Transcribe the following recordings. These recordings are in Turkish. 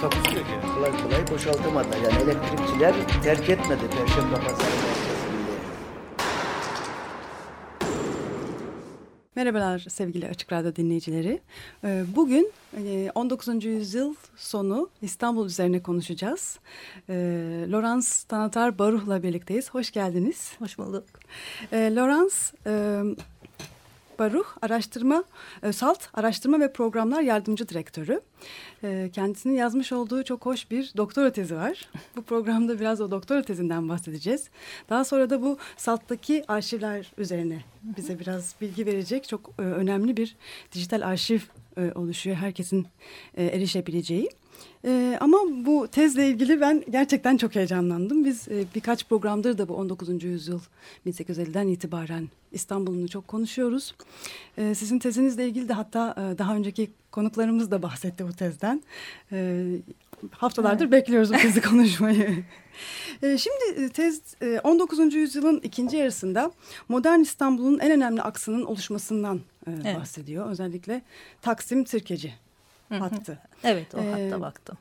Takusuyor ki kolay kolay boşaltamadılar. Yani elektrikçiler terk etmedi Perşembe Pazarı'nı. Merhabalar sevgili Açık Radyo dinleyicileri. Bugün 19. yüzyıl sonu İstanbul üzerine konuşacağız. Lawrence Tanatar Baruh'la birlikteyiz. Hoş geldiniz. Hoş bulduk. Lawrence Baruh, SALT Araştırma ve Programlar Yardımcı Direktörü. Kendisinin yazmış olduğu çok hoş bir doktora tezi var. Bu programda biraz o doktora tezinden bahsedeceğiz. Daha sonra da bu SALT'taki arşivler üzerine bize biraz bilgi verecek. Çok önemli bir dijital arşiv oluşuyor, herkesin erişebileceği. Ama bu tezle ilgili ben gerçekten çok heyecanlandım. Biz birkaç programdır da bu 19. yüzyıl 1850'den itibaren İstanbul'unu çok konuşuyoruz. Sizin tezinizle ilgili de hatta daha önceki konuklarımız da bahsetti bu tezden. Haftalardır bekliyoruz bu tezi konuşmayı. Şimdi tez 19. yüzyılın ikinci yarısında modern İstanbul'un en önemli aksının oluşmasından bahsediyor. Özellikle Taksim-Sirkeci hattı. Evet, o hatta baktım.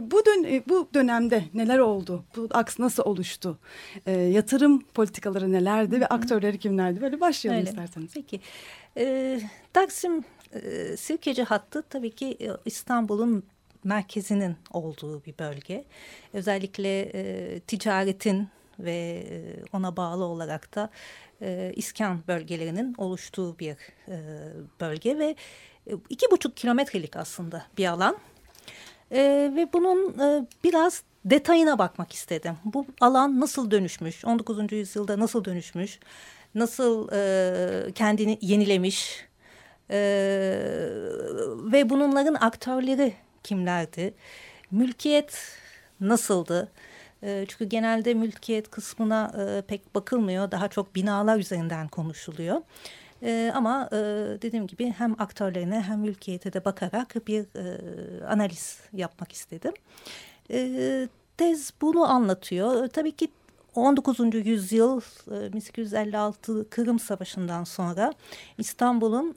Bu dönemde neler oldu? Bu aks nasıl oluştu? Yatırım politikaları nelerdi ve aktörleri kimlerdi? Böyle başlayalım isterseniz. Peki. Taksim Sirkeci hattı tabii ki İstanbul'un merkezinin olduğu bir bölge. Özellikle ticaretin ve ona bağlı olarak da iskan bölgelerinin oluştuğu bir bölge ve 2,5 kilometrelik aslında bir alan ve bunun biraz detayına bakmak istedim. Bu alan nasıl dönüşmüş, 19. yüzyılda nasıl dönüşmüş, nasıl kendini yenilemiş ve bunların aktörleri kimlerdi, mülkiyet nasıldı? Çünkü genelde mülkiyet kısmına pek bakılmıyor, daha çok binalar üzerinden konuşuluyor. Ama dediğim gibi hem aktörlerine hem mülkiyete de bakarak bir analiz yapmak istedim. Tez bunu anlatıyor. Tabii ki 19. yüzyıl 1856 Kırım Savaşı'ndan sonra İstanbul'un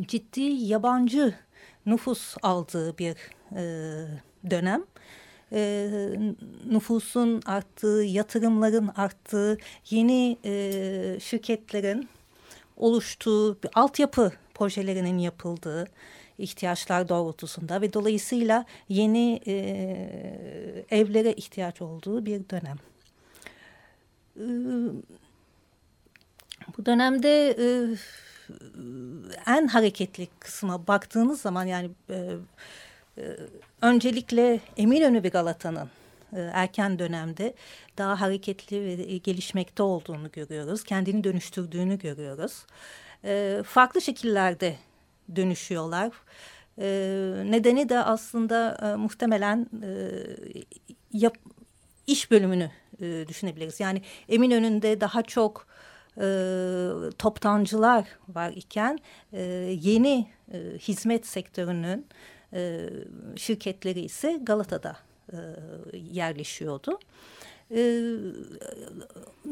ciddi yabancı nüfus aldığı bir dönem. Nüfusun arttığı, yatırımların arttığı, yeni şirketlerin oluştuğu, altyapı projelerinin yapıldığı ihtiyaçlar doğrultusunda ve dolayısıyla yeni evlere ihtiyaç olduğu bir dönem. Bu dönemde en hareketli kısma baktığınız zaman yani öncelikle Eminönü ve Galata'nın erken dönemde daha hareketli ve gelişmekte olduğunu görüyoruz. Kendini dönüştürdüğünü görüyoruz. Farklı şekillerde dönüşüyorlar. Nedeni de aslında muhtemelen iş bölümünü düşünebiliriz. Yani Eminönü'nde daha çok toptancılar var iken yeni hizmet sektörünün şirketleri ise Galata'da yerleşiyordu.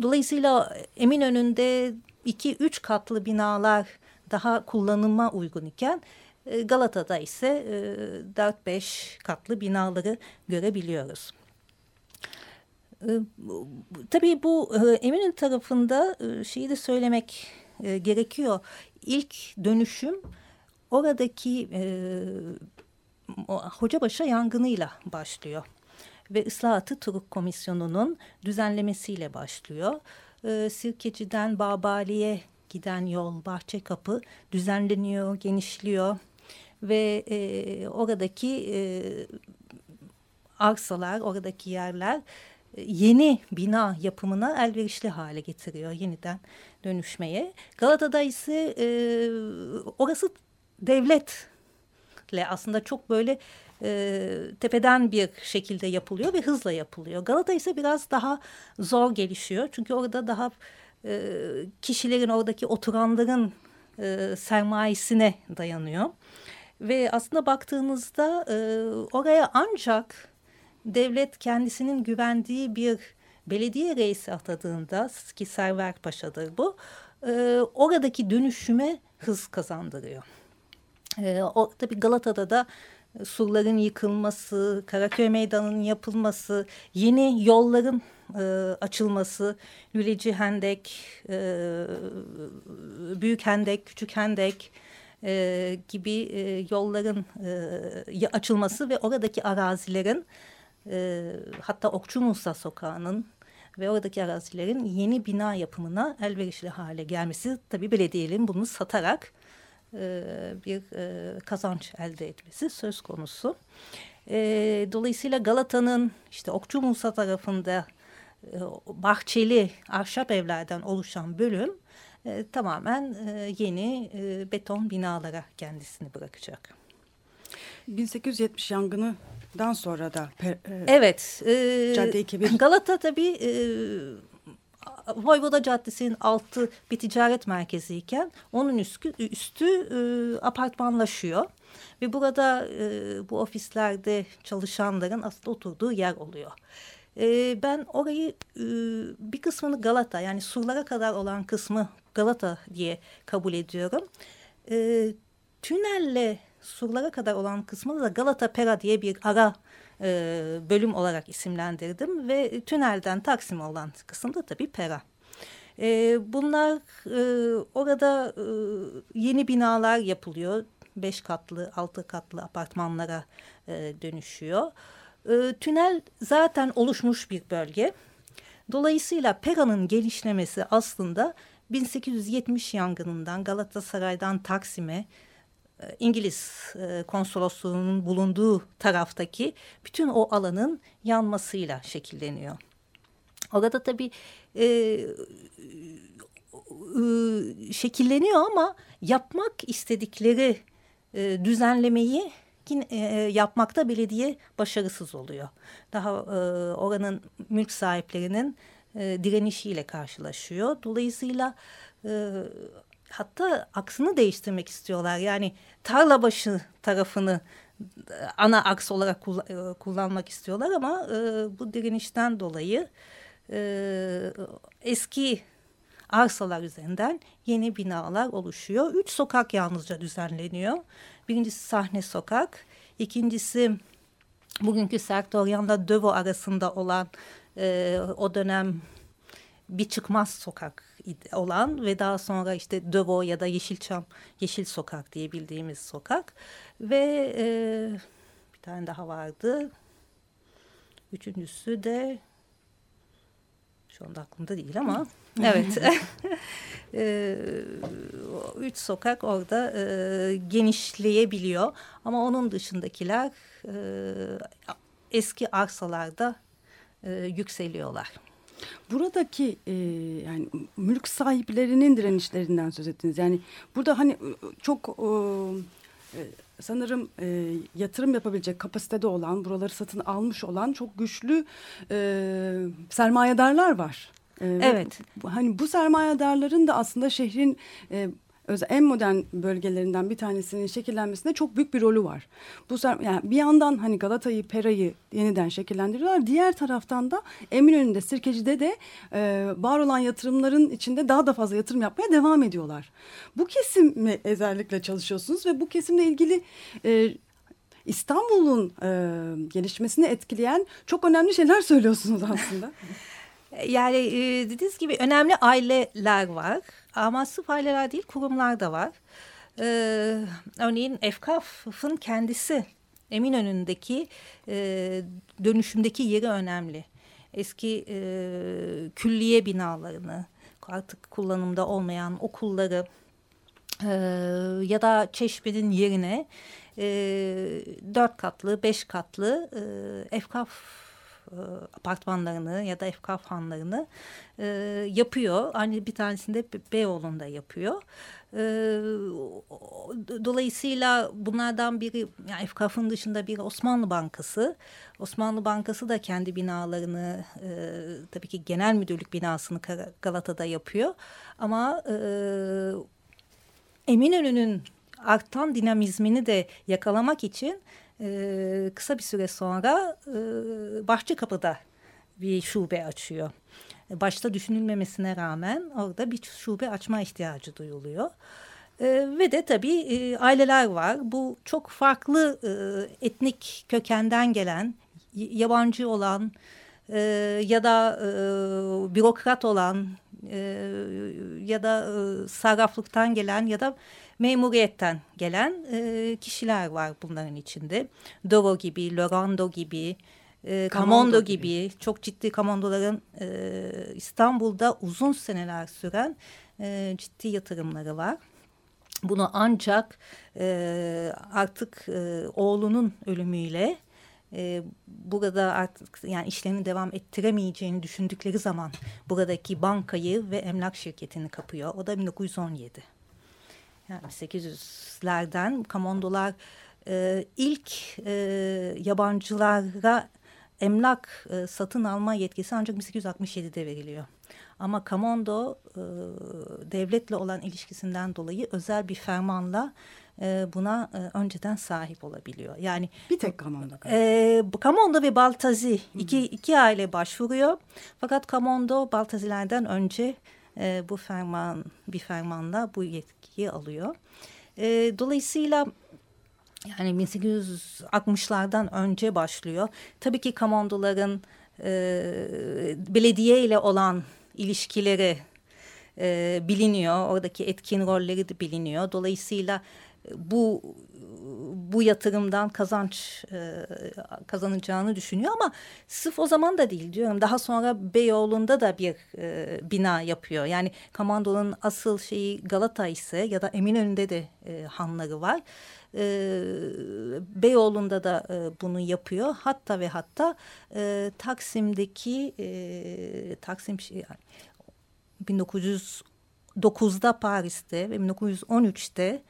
Dolayısıyla Eminönü'nde 2-3 katlı binalar daha kullanıma uygun iken Galata'da ise 4-5 katlı binaları görebiliyoruz. Tabii bu Eminönü tarafında şeyi de söylemek gerekiyor. İlk dönüşüm oradaki Hocabaşı yangınıyla başlıyor ve Islahatı Turuk Komisyonu'nun düzenlemesiyle başlıyor. Sirkeci'den Babali'ye giden yol, Bahçekapı düzenleniyor, genişliyor ve oradaki arsalar, oradaki yerler yeni bina yapımına elverişli hale getiriyor, yeniden dönüşmeye. Galata'da ise orası devletle aslında çok böyle tepeden bir şekilde yapılıyor ve hızla yapılıyor. Galata ise biraz daha zor gelişiyor. Çünkü orada daha kişilerin, oradaki oturanların sermayesine dayanıyor. Ve aslında baktığınızda oraya ancak devlet kendisinin güvendiği bir belediye reisi atadığında, ki Server Paşa'dır bu, oradaki dönüşüme hız kazandırıyor. Tabii Galata'da da surların yıkılması, Karaköy Meydanı'nın yapılması, yeni yolların açılması, Lüleci Hendek, Büyük Hendek, Küçük Hendek gibi yolların açılması ve oradaki arazilerin, hatta Okçu Musa Sokağı'nın ve oradaki arazilerin yeni bina yapımına elverişli hale gelmesi, tabii belediyelerin bunu satarak bir kazanç elde etmesi söz konusu. Dolayısıyla Galata'nın işte Okçu Musa tarafında bahçeli ahşap evlerden oluşan bölüm tamamen yeni beton binalara kendisini bırakacak. 1870 yangınından sonra da evet, Cadde-i Kebir. Galata tabii Voyvoda Caddesi'nin altı bir ticaret merkezi iken onun üstü apartmanlaşıyor ve burada bu ofislerde çalışanların aslında oturduğu yer oluyor. Ben orayı bir kısmını Galata, yani surlara kadar olan kısmı Galata diye kabul ediyorum. Tünelle surlara kadar olan kısmını da Galata Pera diye bir ara bölüm olarak isimlendirdim ve tünelden Taksim olan kısımda tabii Pera. Bunlar orada yeni binalar yapılıyor. 5 katlı, 6 katlı apartmanlara dönüşüyor. Tünel zaten oluşmuş bir bölge. Dolayısıyla Pera'nın genişlemesi aslında 1870 yangınından, Galatasaray'dan Taksim'e, İngiliz konsolosluğunun bulunduğu taraftaki bütün o alanın yanmasıyla şekilleniyor. Orada tabii şekilleniyor ama yapmak istedikleri düzenlemeyi yapmakta belediye başarısız oluyor. Daha oranın mülk sahiplerinin direnişiyle karşılaşıyor. Dolayısıyla hatta aksını değiştirmek istiyorlar. Yani Tarla Başı tarafını ana aks olarak kullanmak istiyorlar ama bu direnişten dolayı eski arsalar üzerinden yeni binalar oluşuyor. 3 sokak yalnızca düzenleniyor. Birincisi Sahne Sokak, ikincisi bugünkü Cercle d'Orient'la Deveaux arasında olan o dönem bir çıkmaz sokak olan ve daha sonra işte Deveaux ya da Yeşilçam, Yeşil Sokak diye bildiğimiz sokak ve bir tane daha vardı. Üçüncüsü de şu anda aklımda değil ama evet. 3 sokak orada genişleyebiliyor ama onun dışındakiler eski arsalarda yükseliyorlar. Buradaki yani mülk sahiplerinin direnişlerinden söz ettiniz. Yani burada hani çok sanırım yatırım yapabilecek kapasitede olan, buraları satın almış olan çok güçlü sermayedarlar var. Evet. Hani bu sermayedarların da aslında şehrin en modern bölgelerinden bir tanesinin şekillenmesinde çok büyük bir rolü var. Bu yani bir yandan hani Galata'yı, Pera'yı yeniden şekillendiriyorlar. Diğer taraftan da Eminönü'nde, Sirkeci'de de var olan yatırımların içinde daha da fazla yatırım yapmaya devam ediyorlar. Bu kesimle özellikle çalışıyorsunuz ve bu kesimle ilgili İstanbul'un gelişmesini etkileyen çok önemli şeyler söylüyorsunuz aslında. Yani dediğiniz gibi önemli aileler var ama sırf aileler değil, kurumlar da var. Örneğin EFKAF'ın kendisi Eminönü'ndeki dönüşümdeki yeri önemli. Eski külliye binalarını, artık kullanımda olmayan okulları ya da çeşmenin yerine 4 katlı, 5 katlı EFKAF apartmanlarını ya da efkaf hanlarını yapıyor. Hani bir tanesini de Beyoğlu'nda yapıyor. Dolayısıyla bunlardan biri, yani efkafın dışında biri Osmanlı Bankası. Osmanlı Bankası da kendi binalarını, tabii ki genel müdürlük binasını Galata'da yapıyor. Ama Eminönü'nün artan dinamizmini de yakalamak için kısa bir süre sonra Bahçekapı'da bir şube açıyor. Başta düşünülmemesine rağmen orada bir şube açma ihtiyacı duyuluyor. Ve de tabii aileler var. Bu çok farklı etnik kökenden gelen, yabancı olan ya da bürokrat olan ya da sarraflıktan gelen ya da memuriyetten gelen kişiler var bunların içinde. Doro gibi, Lorando gibi, Camondo gibi çok ciddi Camondoların İstanbul'da uzun seneler süren ciddi yatırımları var. Bunu ancak artık oğlunun ölümüyle burada artık, yani işlerini devam ettiremeyeceğini düşündükleri zaman buradaki bankayı ve emlak şirketini kapıyor. O da 1917. Yani 1800'lerden Kamondolar ilk yabancılara emlak satın alma yetkisi ancak 1867'de veriliyor. Ama Camondo devletle olan ilişkisinden dolayı özel bir fermanla buna önceden sahip olabiliyor. Yani bir tek Camondo. Camondo ve Baltazi iki aile başvuruyor. Fakat Camondo Baltazilerden önce bir fermanla bu yetkiyi alıyor. Dolayısıyla yani 1860'lardan önce başlıyor. Tabii ki Kamondoların belediye ile olan ilişkileri biliniyor. Oradaki etkin rolleri de biliniyor. Dolayısıyla bu yatırımdan kazanç kazanacağını düşünüyor, ama sırf o zaman da değil diyorum. Daha sonra Beyoğlu'nda da bir bina yapıyor. Yani Kamondo'nun asıl şeyi Galata ise ya da Eminönü'nde de hanları var. Beyoğlu'nda da bunu yapıyor. Hatta ve hatta Taksim'deki Taksim 1909'da Paris'te ve 1913'te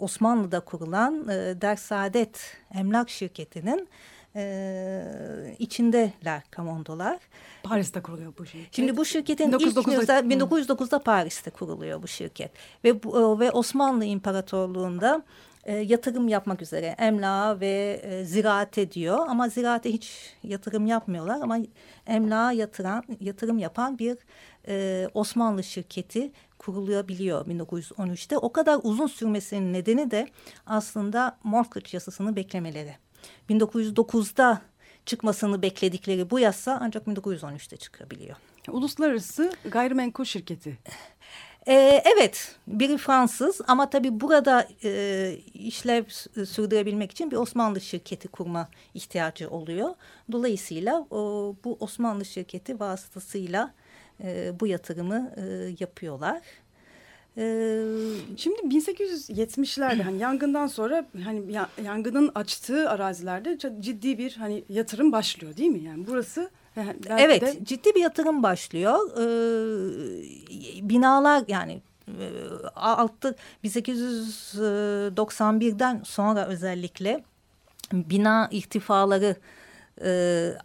Osmanlı'da kurulan Dersaadet Emlak Şirketi'nin içindeler Kamondolar. Paris'te kuruluyor bu şirket. Şimdi bu şirketin 1909'da Paris'te kuruluyor bu şirket. Ve Osmanlı İmparatorluğu'nda yatırım yapmak üzere emlağa ve ziraate diyor. Ama ziraate hiç yatırım yapmıyorlar, ama emlağa yatırım yapan bir Osmanlı şirketi kurulabiliyor 1913'te. O kadar uzun sürmesinin nedeni de aslında mortgage yasasını beklemeleri. 1909'da çıkmasını bekledikleri bu yasa ancak 1913'te çıkabiliyor. Uluslararası gayrimenkul şirketi. Evet, biri Fransız, ama tabii burada işlev sürdürebilmek için bir Osmanlı şirketi kurma ihtiyacı oluyor. Dolayısıyla bu Osmanlı şirketi vasıtasıyla bu yatırımı yapıyorlar. Şimdi 1870'lerde hani yangından sonra hani yangının açtığı arazilerde ciddi bir hani yatırım başlıyor, değil mi? Yani burası evet de... ciddi bir yatırım başlıyor. Binalar, yani altta 1891'den sonra özellikle bina irtifaları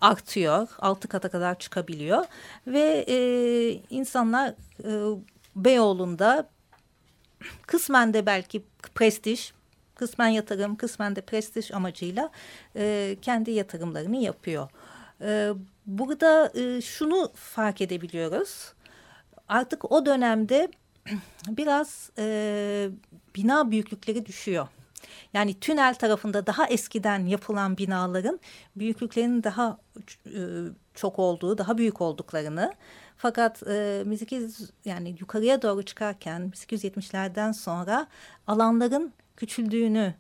artıyor. 6 kata kadar çıkabiliyor ve insanlar Beyoğlu'nda kısmen de belki prestij, kısmen yatırım, kısmen de prestij amacıyla kendi yatırımlarını yapıyor. Burada şunu fark edebiliyoruz. Artık o dönemde biraz bina büyüklükleri düşüyor. Yani Tünel tarafında daha eskiden yapılan binaların büyüklüklerinin daha çok olduğu, daha büyük olduklarını. Fakat yani yukarıya doğru çıkarken 1870'lerden sonra alanların küçüldüğünü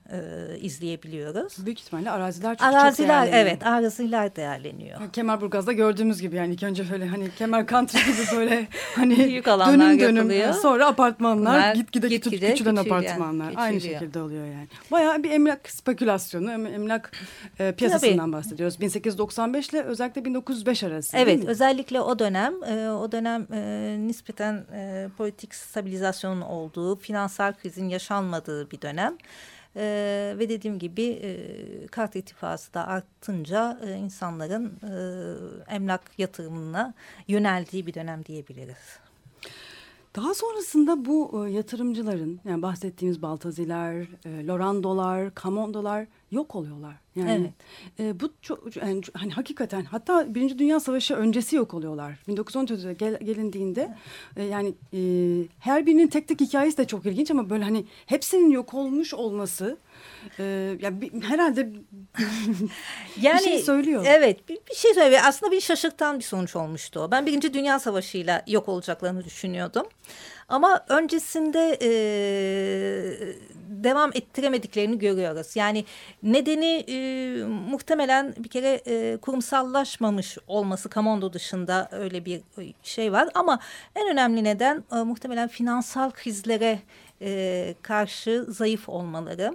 izleyebiliyoruz. Büyük ihtimalle araziler çok araziler, çok değerleniyor. Evet, araziler değerleniyor. Yani Kemerburgaz'da gördüğümüz gibi yani ilk önce böyle hani Kemer Country gibi böyle hani dönüm dönüm yapılıyor. Sonra apartmanlar bunlar gitgide küçülen apartmanlar. Küçülüyor. Aynı şekilde oluyor yani. Bayağı bir emlak spekülasyonu, emlak piyasasından bahsediyoruz. 1895 ile özellikle 1905 arası. Evet, özellikle o dönem nispeten politik stabilizasyonun olduğu, finansal krizin yaşanmadığı bir dönem. Ve dediğim gibi kart irtifası da artınca insanların emlak yatırımına yöneldiği bir dönem diyebiliriz. Daha sonrasında bu yatırımcıların yani bahsettiğimiz Baltaziler, Lorandolar, Camondolar yok oluyorlar. Yani evet. Bu çok yani, hani hakikaten hatta Birinci Dünya Savaşı öncesi yok oluyorlar. 1914'e gelindiğinde yani her birinin tek tek hikayesi de çok ilginç ama böyle hani hepsinin yok olmuş olması yani herhalde yani, bir şey söylüyor. Evet, bir şey söylüyor. Aslında bir şaşırtan bir sonuç olmuştu o. Ben Birinci Dünya Savaşı'yla yok olacaklarını düşünüyordum. Ama öncesinde devam ettiremediklerini görüyoruz. Yani nedeni muhtemelen bir kere kurumsallaşmamış olması. Camondo dışında öyle bir şey var. Ama en önemli neden muhtemelen finansal krizlere karşı zayıf olmaları.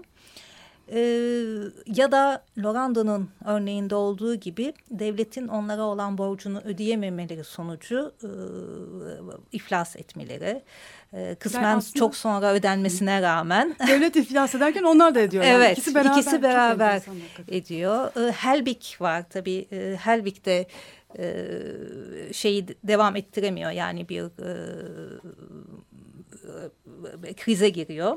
Ya da Lorando'nun örneğinde olduğu gibi devletin onlara olan borcunu ödeyememeleri sonucu iflas etmeleri. Kısmen yani çok sonra ödenmesine rağmen. Devlet iflas ederken onlar da ediyor. Evet, yani ikisi beraber ediyor. Helbig var tabii. Helbig de şeyi devam ettiremiyor. Yani bir krize giriyor.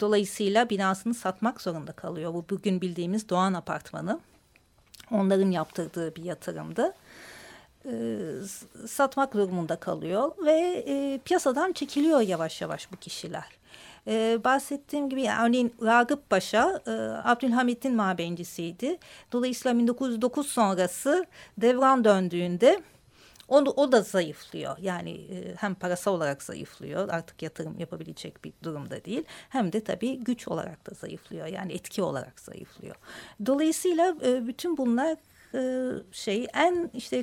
Dolayısıyla binasını satmak zorunda kalıyor. Bu bugün bildiğimiz Doğan Apartmanı. Onların yaptırdığı bir yatırımdı. Satmak durumunda kalıyor ve piyasadan çekiliyor yavaş yavaş bu kişiler. Bahsettiğim gibi örneğin Ragıp Paşa Abdülhamit'in mabeyncisiydi. Dolayısıyla 1909 sonrası devran döndüğünde o da zayıflıyor. Yani hem parasal olarak zayıflıyor. Artık yatırım yapabilecek bir durumda değil. Hem de tabii güç olarak da zayıflıyor. Yani etki olarak zayıflıyor. Dolayısıyla bütün bunlar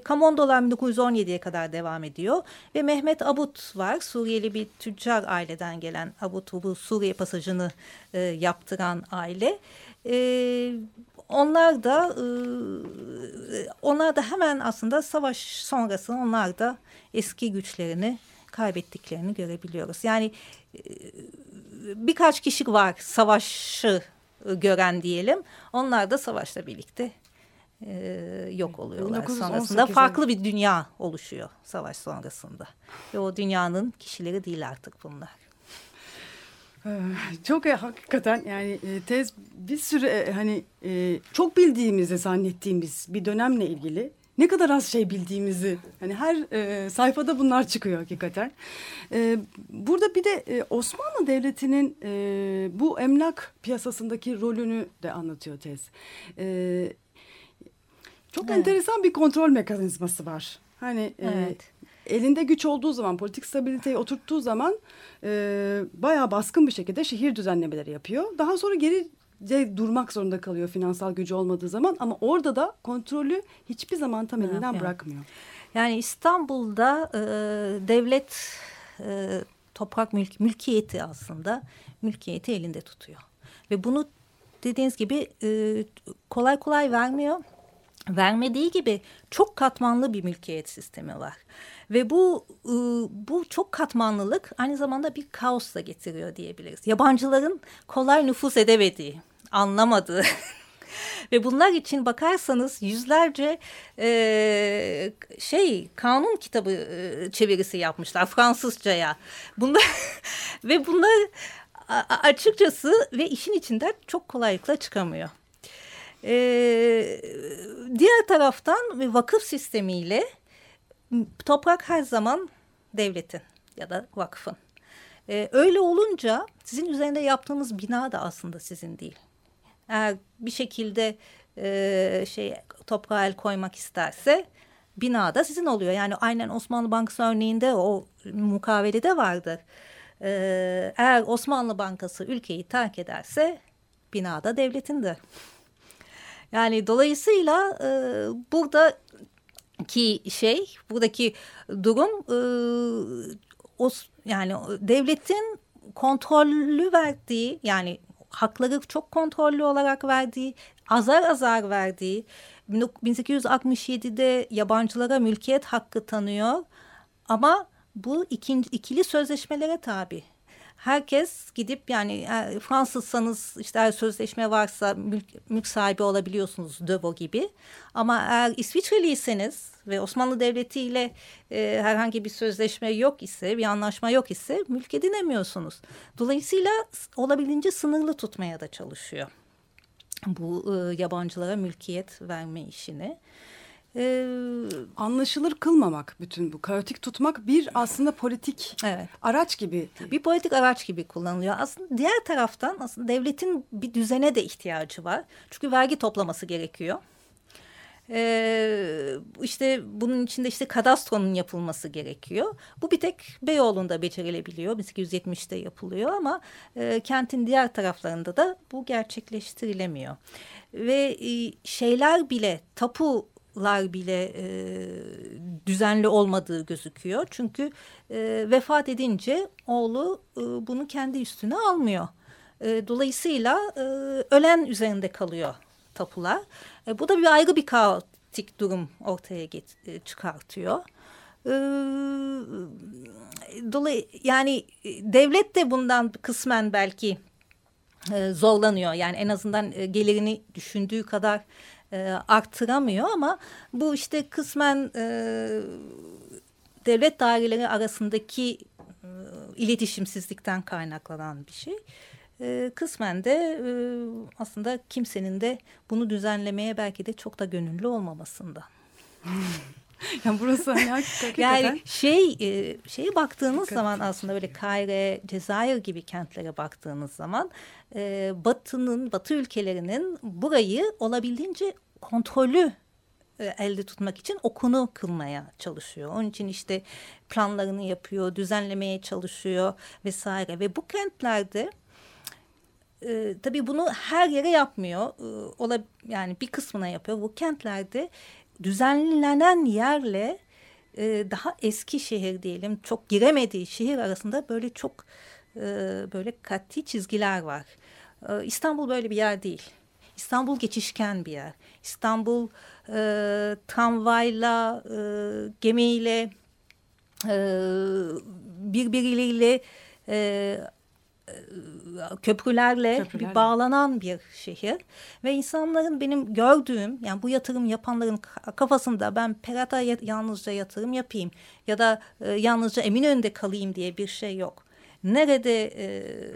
Camondolar 1917'ye kadar devam ediyor ve Mehmet Abut var, Suriyeli bir tüccar aileden gelen Abut'u, bu Suriye pasajını yaptıran aile. Onlar da hemen aslında savaş sonrası onlar da eski güçlerini kaybettiklerini görebiliyoruz. Yani birkaç kişi var savaşı gören diyelim, onlar da savaşla birlikte yok oluyorlar. 1918'e. Sonrasında farklı bir dünya oluşuyor savaş sonrasında. Ve o dünyanın kişileri değil artık bunlar. Çok hakikaten yani tez bir sürü hani çok bildiğimizi zannettiğimiz bir dönemle ilgili ne kadar az şey bildiğimizi hani her sayfada bunlar çıkıyor hakikaten. Burada bir de Osmanlı Devleti'nin bu emlak piyasasındaki rolünü de anlatıyor tez. Çok enteresan bir kontrol mekanizması var. Hani elinde güç olduğu zaman, politik stabiliteyi oturttuğu zaman bayağı baskın bir şekilde şehir düzenlemeleri yapıyor. Daha sonra geri durmak zorunda kalıyor finansal gücü olmadığı zaman. Ama orada da kontrolü hiçbir zaman tam elinden bırakmıyor. Yani İstanbul'da devlet toprak mülkiyeti aslında mülkiyeti elinde tutuyor. Ve bunu dediğiniz gibi kolay kolay vermiyor. Vermediği gibi çok katmanlı bir mülkiyet sistemi var. Ve bu çok katmanlılık aynı zamanda bir kaos da getiriyor diyebiliriz. Yabancıların kolay nüfuz edemediği, anlamadığı ve bunlar için bakarsanız yüzlerce kanun kitabı çevirisi yapmışlar Fransızca'ya. Bunlar ve bunlar açıkçası ve işin içinden çok kolaylıkla çıkamıyor. Diğer taraftan vakıf sistemiyle toprak her zaman devletin ya da vakfın. Öyle olunca sizin üzerinde yaptığınız bina da aslında sizin değil. Eğer bir şekilde toprağa el koymak isterse bina da sizin oluyor. Yani aynen Osmanlı Bankası örneğinde o mukavelede vardır. eğer Osmanlı Bankası ülkeyi terk ederse binada devletinde. Yani dolayısıyla buradaki durum yani devletin kontrollü verdiği, yani hakları çok kontrollü olarak verdiği, azar azar verdiği, 1867'de yabancılara mülkiyet hakkı tanıyor ama bu ikili sözleşmelere tabi. Herkes gidip, yani Fransızsanız işte eğer sözleşme varsa mülk sahibi olabiliyorsunuz, Deveaux gibi. Ama eğer İsviçreliyseniz ve Osmanlı Devleti ile herhangi bir sözleşme yok ise, bir anlaşma yok ise mülk edinemiyorsunuz. Dolayısıyla olabildiğince sınırlı tutmaya da çalışıyor bu yabancılara mülkiyet verme işini. Anlaşılır kılmamak, bütün bu kaotik tutmak bir aslında politik araç gibi. Bir politik araç gibi kullanılıyor. Aslında diğer taraftan aslında devletin bir düzene de ihtiyacı var. Çünkü vergi toplaması gerekiyor. İşte bunun içinde işte kadastronun yapılması gerekiyor. Bu bir tek Beyoğlu'nda becerilebiliyor. 1870'te yapılıyor ama kentin diğer taraflarında da bu gerçekleştirilemiyor. Ve şeyler bile, tapular bile düzenli olmadığı gözüküyor. Çünkü vefat edince oğlu bunu kendi üstüne almıyor. Dolayısıyla ölen üzerinde kalıyor tapular. Bu da bir ayrı bir kaotik durum ortaya çıkartıyor. Yani devlet de bundan kısmen belki zorlanıyor. Yani en azından gelirini düşündüğü kadar arttıramıyor ama bu işte kısmen devlet daireleri arasındaki iletişimsizlikten kaynaklanan bir şey. Kısmen de aslında kimsenin de bunu düzenlemeye belki de çok da gönüllü olmamasından. Yani burası hani hakikaten. Yani şeye baktığınız zaman aslında böyle Kahire, Cezayir gibi kentlere baktığınız zaman Batı ülkelerinin burayı olabildiğince kontrollü elde tutmak için okunu kılmaya çalışıyor. Onun için işte planlarını yapıyor, düzenlemeye çalışıyor vesaire ve bu kentlerde tabii bunu her yere yapmıyor. Yani bir kısmına yapıyor. Bu kentlerde düzenlenen yerle daha eski şehir diyelim, çok giremediği şehir arasında böyle çok böyle katı çizgiler var. İstanbul böyle bir yer değil. İstanbul geçişken bir yer. İstanbul tramvayla, gemiyle, birbirleriyle köprülerle bir bağlanan bir şehir ve insanların, benim gördüğüm, yani bu yatırım yapanların kafasında ben Pera'da yalnızca yatırım yapayım ya da yalnızca Eminönü'nde kalayım diye bir şey yok. Nerede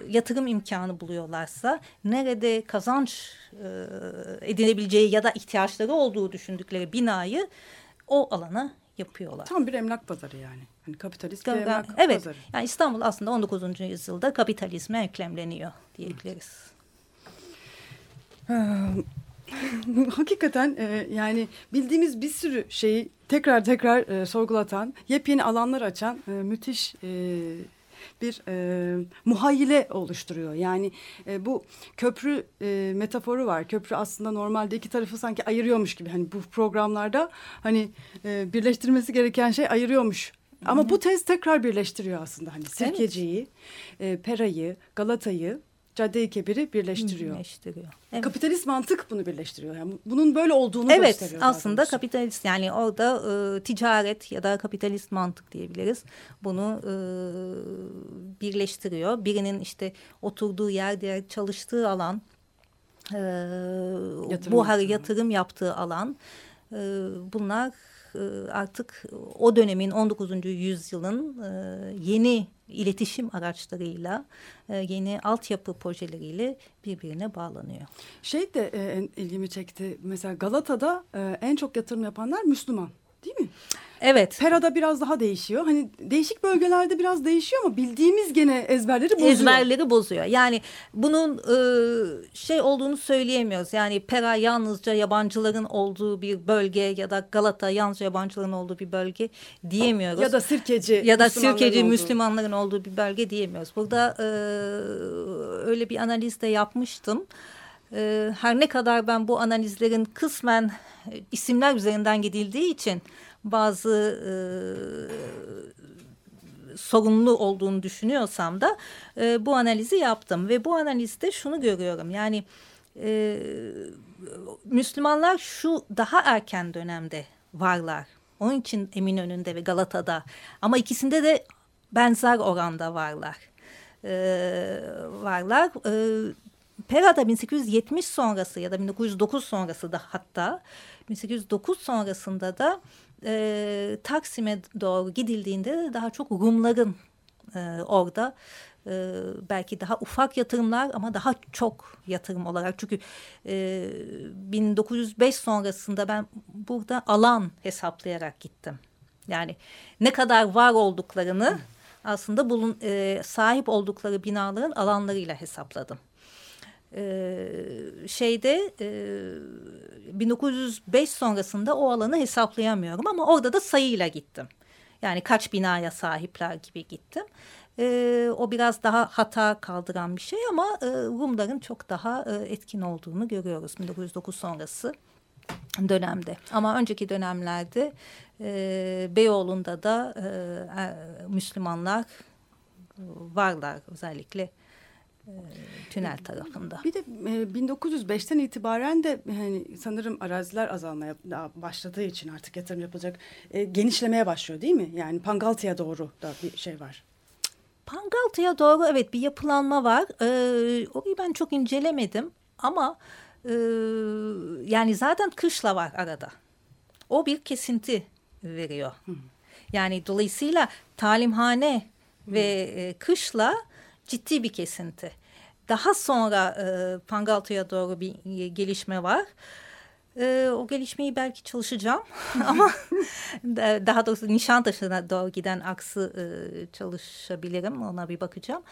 yatırım imkanı buluyorlarsa, nerede kazanç edinebileceği ya da ihtiyaçları olduğu düşündükleri binayı o alana yapıyorlar. Tam bir emlak pazarı yani. Hani kapitalist bir emlak pazarı. Yani İstanbul aslında 19. yüzyılda kapitalizme eklemleniyor diyebiliriz. Hakikaten yani bildiğimiz bir sürü şeyi tekrar sorgulatan, yepyeni alanlar açan müthiş bir muhayyile oluşturuyor. Yani bu köprü metaforu var. Köprü aslında normalde iki tarafı sanki ayırıyormuş gibi. Hani bu programlarda hani birleştirmesi gereken şey ayırıyormuş. Ama bu tez tekrar birleştiriyor aslında. Hani Sirkeci'yi, Pera'yı, Galata'yı, Cadde-i Kebir'i birleştiriyor. Evet. Kapitalist mantık bunu birleştiriyor. Yani bunun böyle olduğunu gösteriyor. Evet, aslında kapitalist, yani orada ticaret ya da kapitalist mantık diyebiliriz. Bunu birleştiriyor. Birinin işte oturduğu yer, diğer çalıştığı alan, yatırım yaptığı alan. Bunlar artık o dönemin 19. yüzyılın yeni iletişim araçlarıyla, yeni altyapı projeleriyle birbirine bağlanıyor. Şey de ilgimi çekti. Mesela Galata'da en çok yatırım yapanlar Müslüman. değil mi? Evet. Pera'da biraz daha değişiyor. Hani değişik bölgelerde biraz değişiyor ama bildiğimiz gene ezberleri bozuyor. Ezberleri bozuyor. Yani bunun şey olduğunu söyleyemiyoruz. Yani Pera yalnızca yabancıların olduğu bir bölge ya da Galata yalnızca yabancıların olduğu bir bölge diyemiyoruz. Ya da Sirkeci Müslümanların olduğu bir bölge diyemiyoruz. Burada öyle bir analiz de yapmıştım. Her ne kadar ben bu analizlerin kısmen isimler üzerinden gidildiği için bazı sorunlu olduğunu düşünüyorsam da bu analizi yaptım ve bu analizde şunu görüyorum. Yani Müslümanlar şu daha erken dönemde varlar. Onun için Eminönü'nde ve Galata'da, ama ikisinde de benzer oranda varlar. Pera'da 1870 sonrası ya da 1909 sonrası da, hatta 1809 sonrasında da Taksim'e doğru gidildiğinde daha çok Rumların orada belki daha ufak yatırımlar ama daha çok yatırım olarak, çünkü 1905 sonrasında ben burada alan hesaplayarak gittim. Yani ne kadar var olduklarını aslında sahip oldukları binaların alanlarıyla hesapladım. Şeyde 1905 sonrasında o alanı hesaplayamıyorum ama orada da sayıyla gittim. Yani kaç binaya sahipler gibi gittim. O biraz daha hata kaldıran bir şey ama Rumların çok daha etkin olduğunu görüyoruz 1909 sonrası dönemde. Ama önceki dönemlerde Beyoğlu'nda da Müslümanlar varlar, özellikle Tünel tarafında. Bir de 1905'ten itibaren de hani sanırım araziler azalmaya başladığı için artık yatırım yapılacak, genişlemeye başlıyor değil mi? Yani Pangaltı'ya doğru da bir şey var. Pangaltı'ya doğru evet bir yapılanma var. Orayı ben çok incelemedim ama yani zaten kışla var arada. O bir kesinti veriyor. Yani dolayısıyla talimhane ve kışla ciddi bir kesinti. Daha sonra Pangaltı'ya doğru bir gelişme var. O gelişmeyi belki çalışacağım. Ama daha doğrusu Nişantaşı'na doğru giden aksı çalışabilirim. Ona bir bakacağım.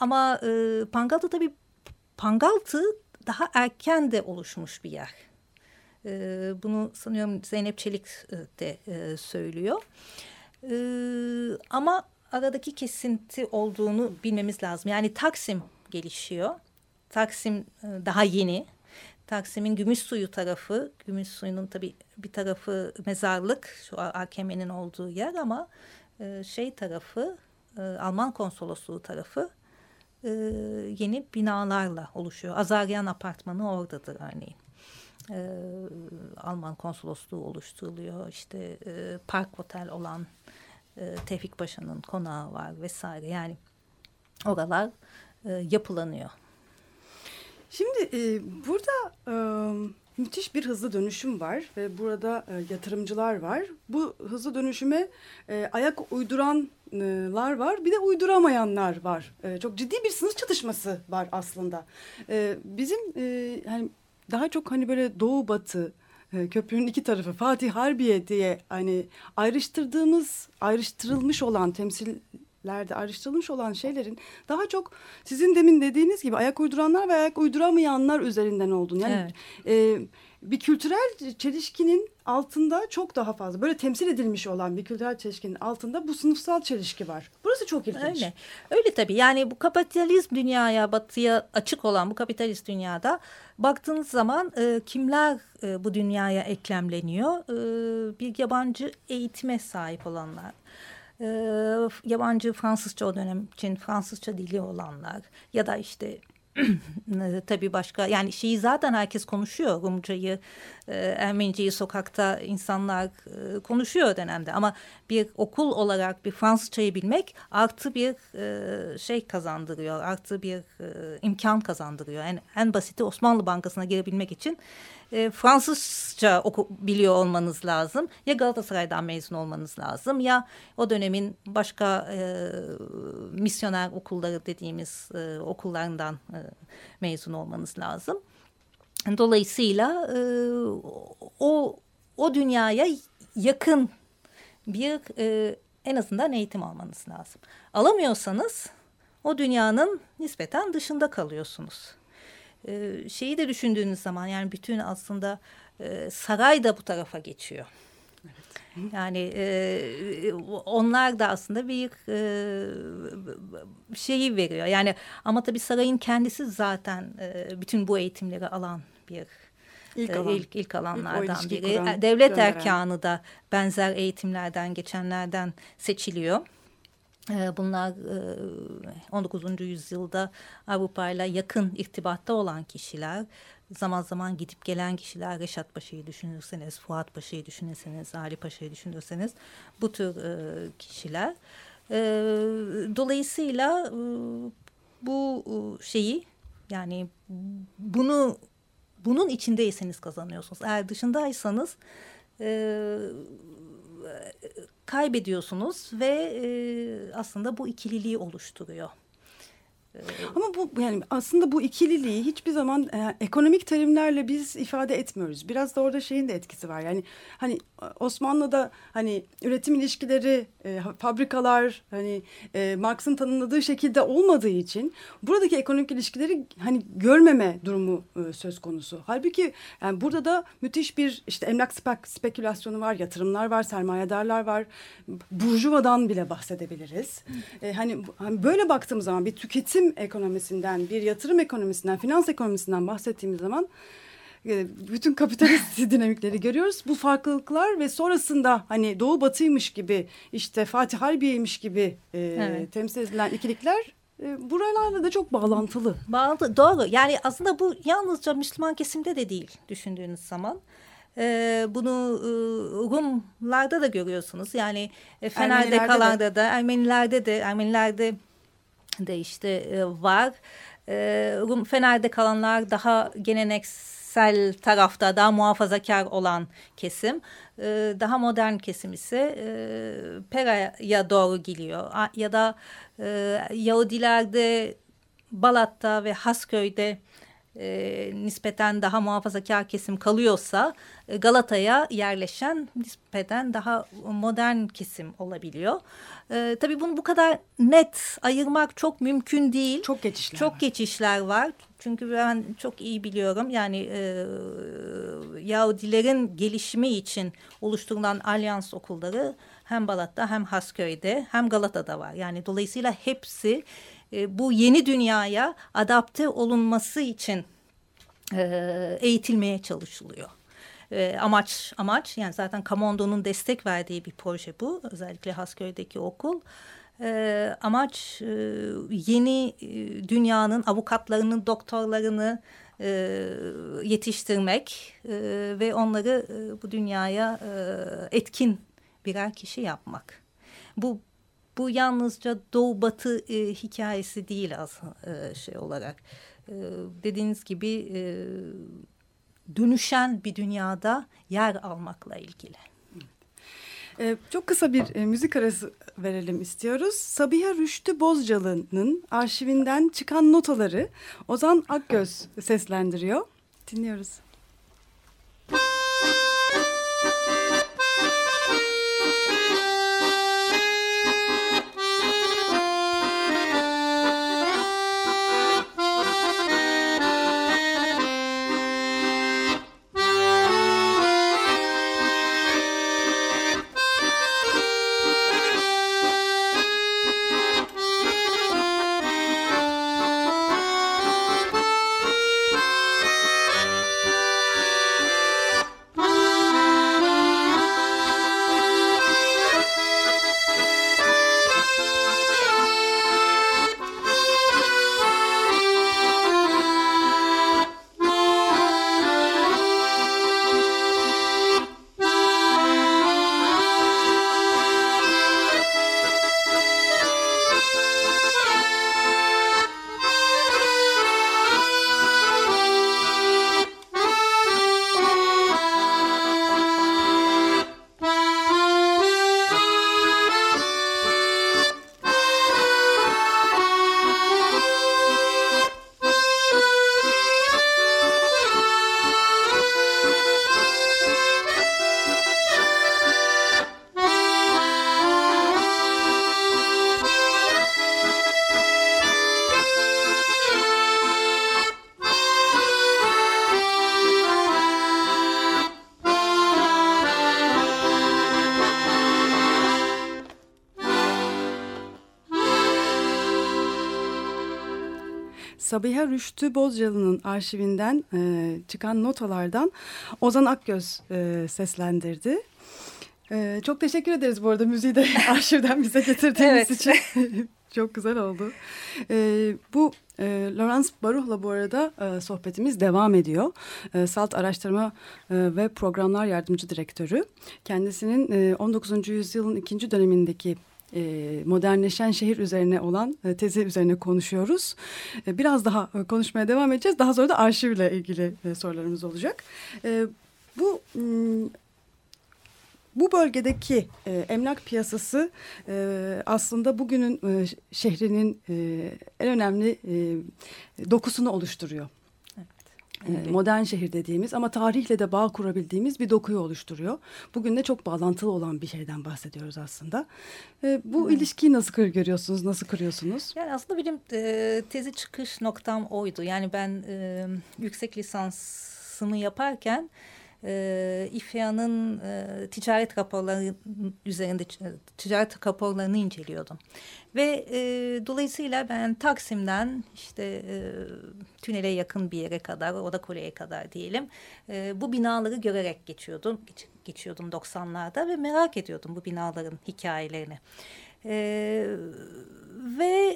Ama Pangaltı tabii, Pangaltı daha erken de oluşmuş bir yer. Bunu sanıyorum Zeynep Çelik de söylüyor. Ama aradaki kesinti olduğunu bilmemiz lazım. Yani Taksim gelişiyor. Taksim daha yeni. Taksim'in Gümüşsuyu tarafı, Gümüşsuyu'nun tabii bir tarafı mezarlık, şu AKM'nin olduğu yer, ama şey tarafı, Alman Konsolosluğu tarafı yeni binalarla oluşuyor. Azaryan Apartmanı oradadır örneğin. Alman Konsolosluğu oluşturuluyor. İşte Park Hotel olan Tevfik Paşa'nın konağı var vesaire. Yani oralar yapılanıyor. Şimdi burada müthiş bir hızlı dönüşüm var ve burada yatırımcılar var. Bu hızlı dönüşüme ayak uyduranlar var, bir de uyduramayanlar var. Çok ciddi bir sınıf çatışması var aslında. Bizim yani daha çok hani böyle doğu batı, köprünün iki tarafı, Fatih Harbiye diye hani ayrıştırılmış olan temsillerde ayrıştırılmış olan şeylerin daha çok sizin demin dediğiniz gibi ayak uyduranlar ve ayak uyduramayanlar üzerinden olduğunu, yani evet, bir kültürel çelişkinin altında çok daha fazla böyle temsil edilmiş olan bir kültürel çelişkinin altında bu sınıfsal çelişki var. Burası çok ilginç. Öyle tabii. Yani bu kapitalist dünyaya, batıya açık olan bu kapitalist dünyada baktığınız zaman kimler bu dünyaya eklemleniyor? Bir yabancı eğitime sahip olanlar, yabancı Fransızca, o dönem için Fransızca dili olanlar ya da işte tabii başka, yani şeyi zaten herkes konuşuyor. Rumcayı, Ermeniceyi sokakta insanlar konuşuyor o dönemde. Ama bir okul olarak bir Fransızcayı bilmek artı bir şey kazandırıyor. Artı bir imkan kazandırıyor. En basiti Osmanlı Bankası'na girebilmek için Fransızca biliyor olmanız lazım. Ya Galatasaray'dan mezun olmanız lazım. Ya o dönemin başka misyoner okulları dediğimiz okullarından mezun olmanız lazım. Dolayısıyla o dünyaya yakın bir en azından eğitim almanız lazım. Alamıyorsanız o dünyanın nispeten dışında kalıyorsunuz. Şeyi de düşündüğünüz zaman yani bütün aslında saray da bu tarafa geçiyor. Evet. Yani onlar da aslında bir şeyi veriyor. Yani ama tabii sarayın kendisi zaten bütün bu eğitimleri alan bir ilk alanlardan biri. Devlet erkanı da benzer eğitimlerden geçenlerden seçiliyor. Bunlar 19. yüzyılda Avrupa'yla yakın irtibatta olan kişiler, zaman zaman gidip gelen kişiler. Reşat Paşa'yı düşünürseniz, Fuat Paşa'yı düşünürseniz, Ali Paşa'yı düşünürseniz bu tür kişiler. Dolayısıyla bu şeyi yani bunun içindeyseniz kazanıyorsunuz. Eğer dışındaysanız kaybediyorsunuz ve aslında bu ikililiği oluşturuyor. Ama bu yani aslında bu ikililiği hiçbir zaman ekonomik terimlerle biz ifade etmiyoruz. Biraz da orada şeyin de etkisi var. Yani hani Osmanlı'da hani üretim ilişkileri, fabrikalar hani Marx'ın tanımladığı şekilde olmadığı için buradaki ekonomik ilişkileri hani görmeme durumu söz konusu. Halbuki yani burada da müthiş bir işte emlak spekülasyonu var, yatırımlar var, sermayedarlar var. Burjuvadan bile bahsedebiliriz. Hani böyle baktığımız zaman bir tüketim ekonomisinden, bir yatırım ekonomisinden, finans ekonomisinden bahsettiğimiz zaman bütün kapitalist dinamikleri görüyoruz. Bu farklılıklar ve sonrasında hani Doğu Batı'ymış gibi işte Fatih Harbiye'ymiş gibi evet, temsil edilen ikilikler buralarla da çok bağlantılı. Doğru. Yani aslında bu yalnızca Müslüman kesimde de değil düşündüğünüz zaman. Bunu Rumlarda da görüyorsunuz. Yani Fener'de, Kalan'da da, Ermenilerde de işte var. Rum Fener'de kalanlar daha geleneksel tarafta, daha muhafazakar olan kesim. Daha modern kesim ise Pera'ya doğru geliyor. Ya da Yahudilerde, Balat'ta ve Hasköy'de nispeten daha muhafazakar kesim kalıyorsa Galata'ya yerleşen nispeten daha modern kesim olabiliyor. Tabii bunu bu kadar net ayırmak çok mümkün değil. Çok geçişler var. Çünkü ben çok iyi biliyorum. Yani Yahudilerin gelişimi için oluşturulan Alliance okulları hem Balat'ta hem Hasköy'de hem Galata'da var. Yani dolayısıyla hepsi bu yeni dünyaya adapte olunması için eğitilmeye çalışılıyor. Amaç yani zaten Camondo'nun destek verdiği bir proje bu. Özellikle Hasköy'deki okul. Amaç yeni dünyanın avukatlarını, doktorlarını yetiştirmek ve onları bu dünyaya etkin birer kişi yapmak. Bu yalnızca Doğu Batı hikayesi değil aslında şey olarak. Dediğiniz gibi dönüşen bir dünyada yer almakla ilgili. Çok kısa bir müzik arası verelim istiyoruz. Sabiha Rüştü Bozcalı'nın arşivinden çıkan notaları Ozan Akgöz seslendiriyor. Dinliyoruz. Sabiha Rüştü Bozcalı'nın arşivinden çıkan notalardan Ozan Akgöz seslendirdi. Çok teşekkür ederiz bu arada müziği de arşivden bize getirdiğiniz için. Çok güzel oldu. Bu Lawrence Baruh'la bu arada sohbetimiz devam ediyor. SALT Araştırma ve Programlar Yardımcı Direktörü. Kendisinin 19. yüzyılın ikinci dönemindeki modernleşen şehir üzerine olan tezi üzerine konuşuyoruz. Biraz daha konuşmaya devam edeceğiz. Daha sonra da arşivle ilgili sorularımız olacak. Bu bölgedeki emlak piyasası aslında bugünün şehrinin en önemli dokusunu oluşturuyor. Evet. Modern şehir dediğimiz ama tarihle de bağ kurabildiğimiz bir dokuyu oluşturuyor. Bugün de çok bağlantılı olan bir şeyden bahsediyoruz aslında. Bu ilişkiyi nasıl görüyorsunuz, nasıl kuruyorsunuz? Yani aslında benim tezi çıkış noktam oydu. Yani ben yüksek lisansını yaparken... İFYA'nın ticaret raporları üzerinde ticaret raporlarını inceliyordum. Ve dolayısıyla ben Taksim'den işte Tünel'e yakın bir yere kadar, Oda Kule'ye kadar diyelim, bu binaları görerek geçiyordum 90'larda ve merak ediyordum bu binaların hikayelerini. Ve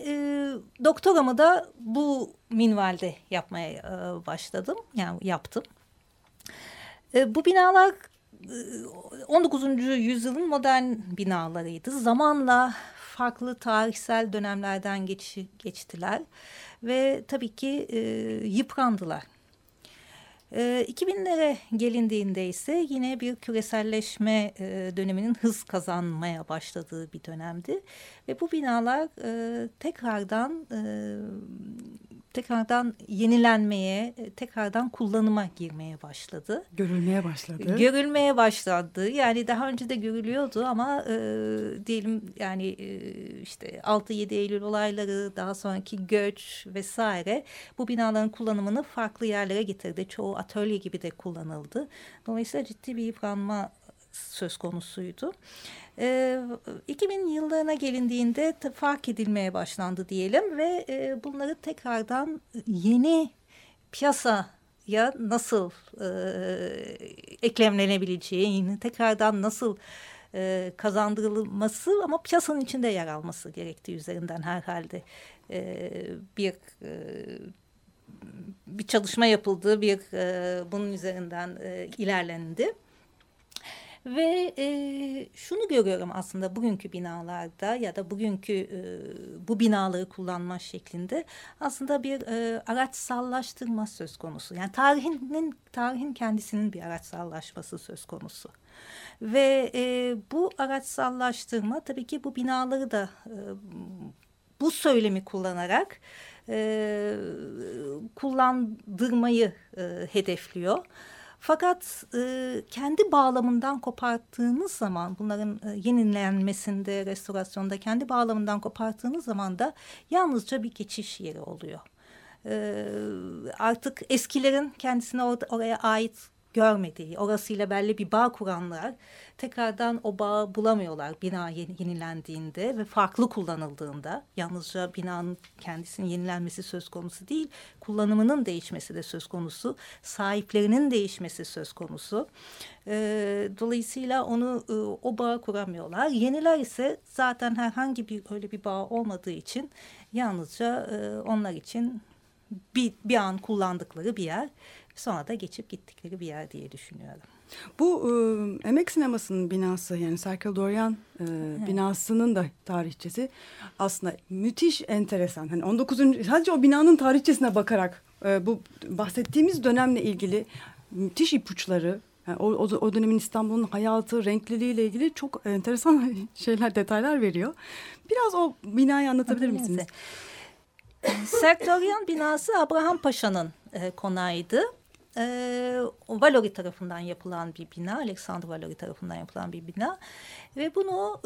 doktoramı da bu minvalde yapmaya başladım, yani yaptım. Bu binalar 19. yüzyılın modern binalarıydı. Zamanla farklı tarihsel dönemlerden geçtiler ve tabii ki yıprandılar. 2000'lere gelindiğinde ise yine bir küreselleşme döneminin hız kazanmaya başladığı bir dönemdi. Ve bu binalar tekrardan yenilenmeye, tekrardan kullanıma girmeye başladı. Görülmeye başladı. Yani daha önce de görülüyordu ama diyelim yani işte 6-7 Eylül olayları, daha sonraki göç vesaire bu binaların kullanımını farklı yerlere getirdi. Çoğu atölye gibi de kullanıldı. Dolayısıyla ciddi bir yıpranma söz konusuydu. 2000 yıllarına gelindiğinde fark edilmeye başlandı diyelim ve bunları tekrardan yeni piyasaya nasıl eklemlenebileceğini, tekrardan nasıl kazandırılması ama piyasanın içinde yer alması gerektiği üzerinden herhalde bir çalışma yapıldı, bunun üzerinden ilerlendi. Ve şunu görüyorum aslında bugünkü binalarda ya da bugünkü bu binaları kullanma şeklinde aslında bir araçsallaştırma söz konusu. Yani tarihin kendisinin bir araçsallaşması söz konusu. Ve bu araçsallaştırma tabii ki bu binaları da bu söylemi kullanarak kullandırmayı hedefliyor. Fakat kendi bağlamından koparttığınız zaman bunların yenilenmesinde, restorasyonda kendi bağlamından koparttığınız zaman da yalnızca bir geçiş yeri oluyor. Artık eskilerin kendisine oraya ait görmediği, orasıyla belli bir bağ kuranlar tekrardan o bağı bulamıyorlar bina yenilendiğinde ve farklı kullanıldığında. Yalnızca binanın kendisinin yenilenmesi söz konusu değil, kullanımının değişmesi de söz konusu, sahiplerinin değişmesi söz konusu. Dolayısıyla o bağı kuramıyorlar. Yeniler ise zaten herhangi bir öyle bir bağ olmadığı için yalnızca onlar için bir an kullandıkları bir yer. Sonra da geçip gittikleri bir yer diye düşünüyorum. Bu emek sinemasının binası yani Cercle d'Orient binasının da tarihçesi aslında müthiş enteresan. Hani 19. sadece o binanın tarihçesine bakarak bu bahsettiğimiz dönemle ilgili müthiş ipuçları. Yani o dönemin İstanbul'un hayatı, renkliliğiyle ilgili çok enteresan şeyler, detaylar veriyor. Biraz o binayı anlatabilir misiniz? Cercle d'Orient binası Abraham Paşa'nın konağıydı. Vallaury tarafından yapılan bir bina, Alexandre Vallaury tarafından yapılan bir bina ve bunu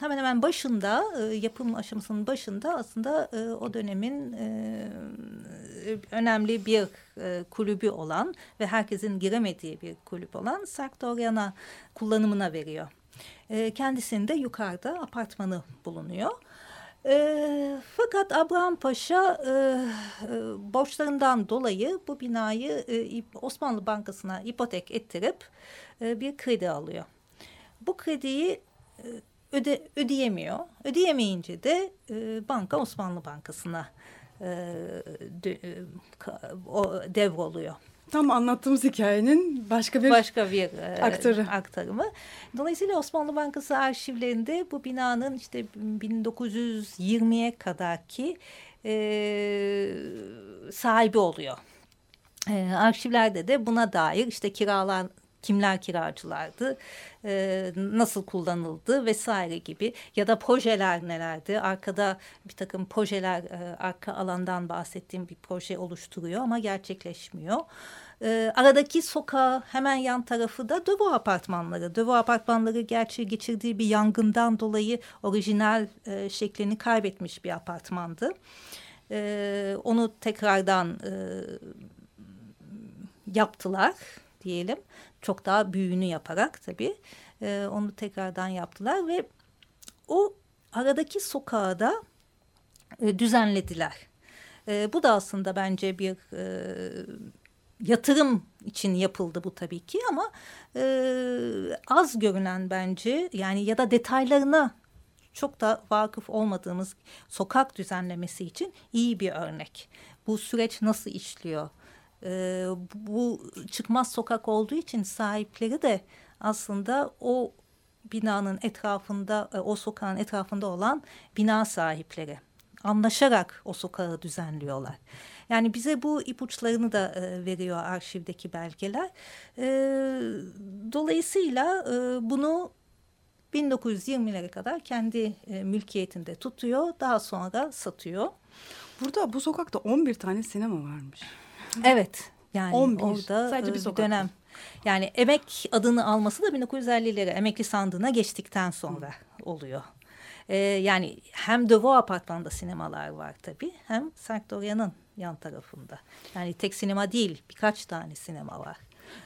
hemen hemen başında yapım aşamasının başında aslında o dönemin önemli bir kulübü olan ve herkesin giremediği bir kulüp olan Sartoriana kullanımına veriyor. Kendisinde yukarıda apartmanı bulunuyor. Fakat Abraham Paşa borçlarından dolayı bu binayı Osmanlı Bankası'na ipotek ettirip bir kredi alıyor. Bu krediyi ödeyemiyor. Ödeyemeyince de banka Osmanlı Bankası'na devroluyor. Tam anlattığımız hikayenin başka bir aktarımı. Dolayısıyla Osmanlı Bankası arşivlerinde bu binanın işte 1920'ye kadarki sahibi oluyor. Arşivlerde de buna dair işte kiralar, kimler kiracılardı, nasıl kullanıldı vesaire gibi ya da projeler nelerdi. Arkada bir takım projeler, arka alandan bahsettiğim bir proje oluşturuyor ama gerçekleşmiyor. Aradaki sokağa hemen yan tarafı da Deveaux Apartmanları. Deveaux Apartmanları gerçi geçirdiği bir yangından dolayı orijinal şeklini kaybetmiş bir apartmandı. Onu tekrardan yaptılar diyelim. Çok daha büyüğünü yaparak tabii onu tekrardan yaptılar ve o aradaki sokağı da düzenlediler. Bu da aslında bence bir yatırım için yapıldı bu tabii ki ama az görünen bence yani ya da detaylarına çok da vakıf olmadığımız sokak düzenlemesi için iyi bir örnek. Bu süreç nasıl işliyor? Bu çıkmaz sokak olduğu için sahipleri de aslında o binanın etrafında, o sokağın etrafında olan bina sahipleri anlaşarak o sokağı düzenliyorlar. Yani bize bu ipuçlarını da veriyor arşivdeki belgeler. Dolayısıyla bunu 1920'lere kadar kendi mülkiyetinde tutuyor, daha sonra satıyor. Burada bu sokakta 11 tane sinema varmış. Evet, yani 11. Orada sadece bir dönem. Yani emek adını alması da 1950'lere emekli sandığına geçtikten sonra oluyor. Yani hem Deveaux Apartmanı'nda sinemalar var tabii hem Sartoriana'nın yan tarafında. Yani tek sinema değil, birkaç tane sinema var.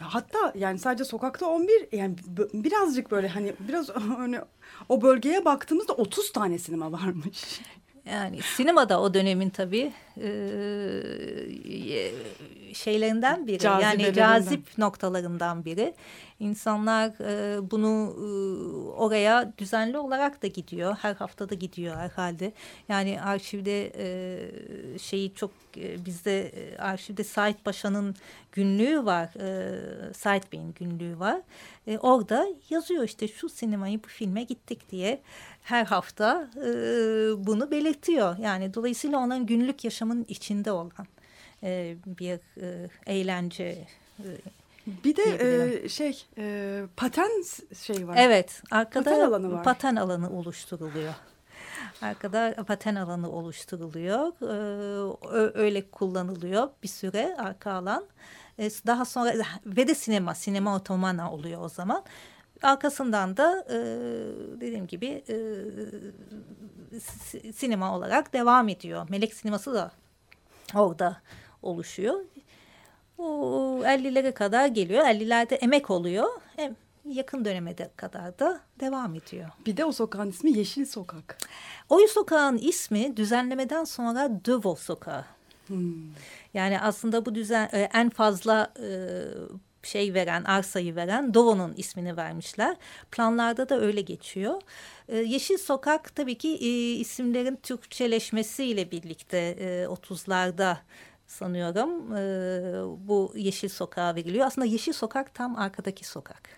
Hatta yani sadece sokakta 11 yani birazcık böyle hani biraz hani o bölgeye baktığımızda 30 tane sinema varmış. Yani sinemada o dönemin tabii şeylerinden biri yani cazip noktalarından biri. İnsanlar bunu oraya düzenli olarak da gidiyor. Her hafta da gidiyor herhalde. Yani arşivde şeyi çok bizde arşivde Sait Paşa'nın günlüğü var. Sait Bey'in günlüğü var. Orada yazıyor işte şu sinemayı bu filme gittik diye her hafta bunu belirtiyor. Yani dolayısıyla onun günlük yaşamın içinde olan bir eğlence. Bir de paten şey var. Evet, arkada paten alanı var. Paten alanı oluşturuluyor. Arkada paten alanı oluşturuluyor. Öyle kullanılıyor bir süre arka alan. Daha sonra ve de sinema otomana oluyor o zaman. Arkasından da dediğim gibi sinema olarak devam ediyor. Melek sineması da orada oluşuyor. O 50'lere kadar geliyor. 50'lerde emek oluyor. Hem yakın döneme kadar da devam ediyor. Bir de o sokağın ismi Yeşil Sokak. O sokağın ismi düzenlemeden sonra Deveaux Sokağı. Yani aslında bu düzen en fazla şey veren, arsayı veren Doro'nun ismini vermişler. Planlarda da öyle geçiyor. Yeşil Sokak tabii ki isimlerin Türkçeleşmesiyle birlikte 30'larda sanıyorum bu Yeşil Sokağa veriliyor. Aslında Yeşil Sokak tam arkadaki sokak.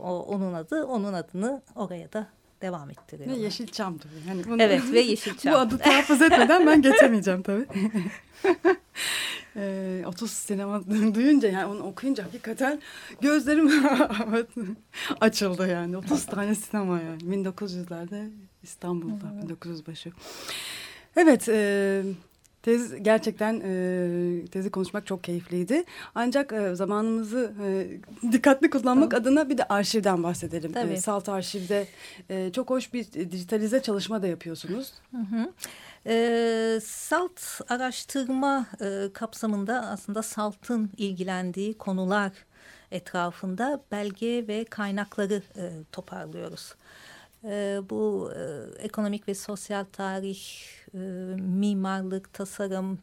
Onun adı, onun adını oraya da devam ettiriyorlar. Ve Yeşilçam tabii. Yani bunu, evet ve Yeşilçam. Bu adı telaffuz etmeden ben geçemeyeceğim tabii. 30 sinema duyunca yani onu okuyunca hakikaten gözlerim açıldı yani. 30 tane sinema yani. 1900'lerde İstanbul'da. Evet. 1900 başı. Evet. Tez gerçekten tezi konuşmak çok keyifliydi. Ancak zamanımızı dikkatli kullanmak adına bir de arşivden bahsedelim. SALT arşivde çok hoş bir dijitalize çalışma da yapıyorsunuz. SALT araştırma kapsamında aslında SALT'ın ilgilendiği konular etrafında belge ve kaynakları toparlıyoruz. Bu ekonomik ve sosyal tarih, mimarlık, tasarım,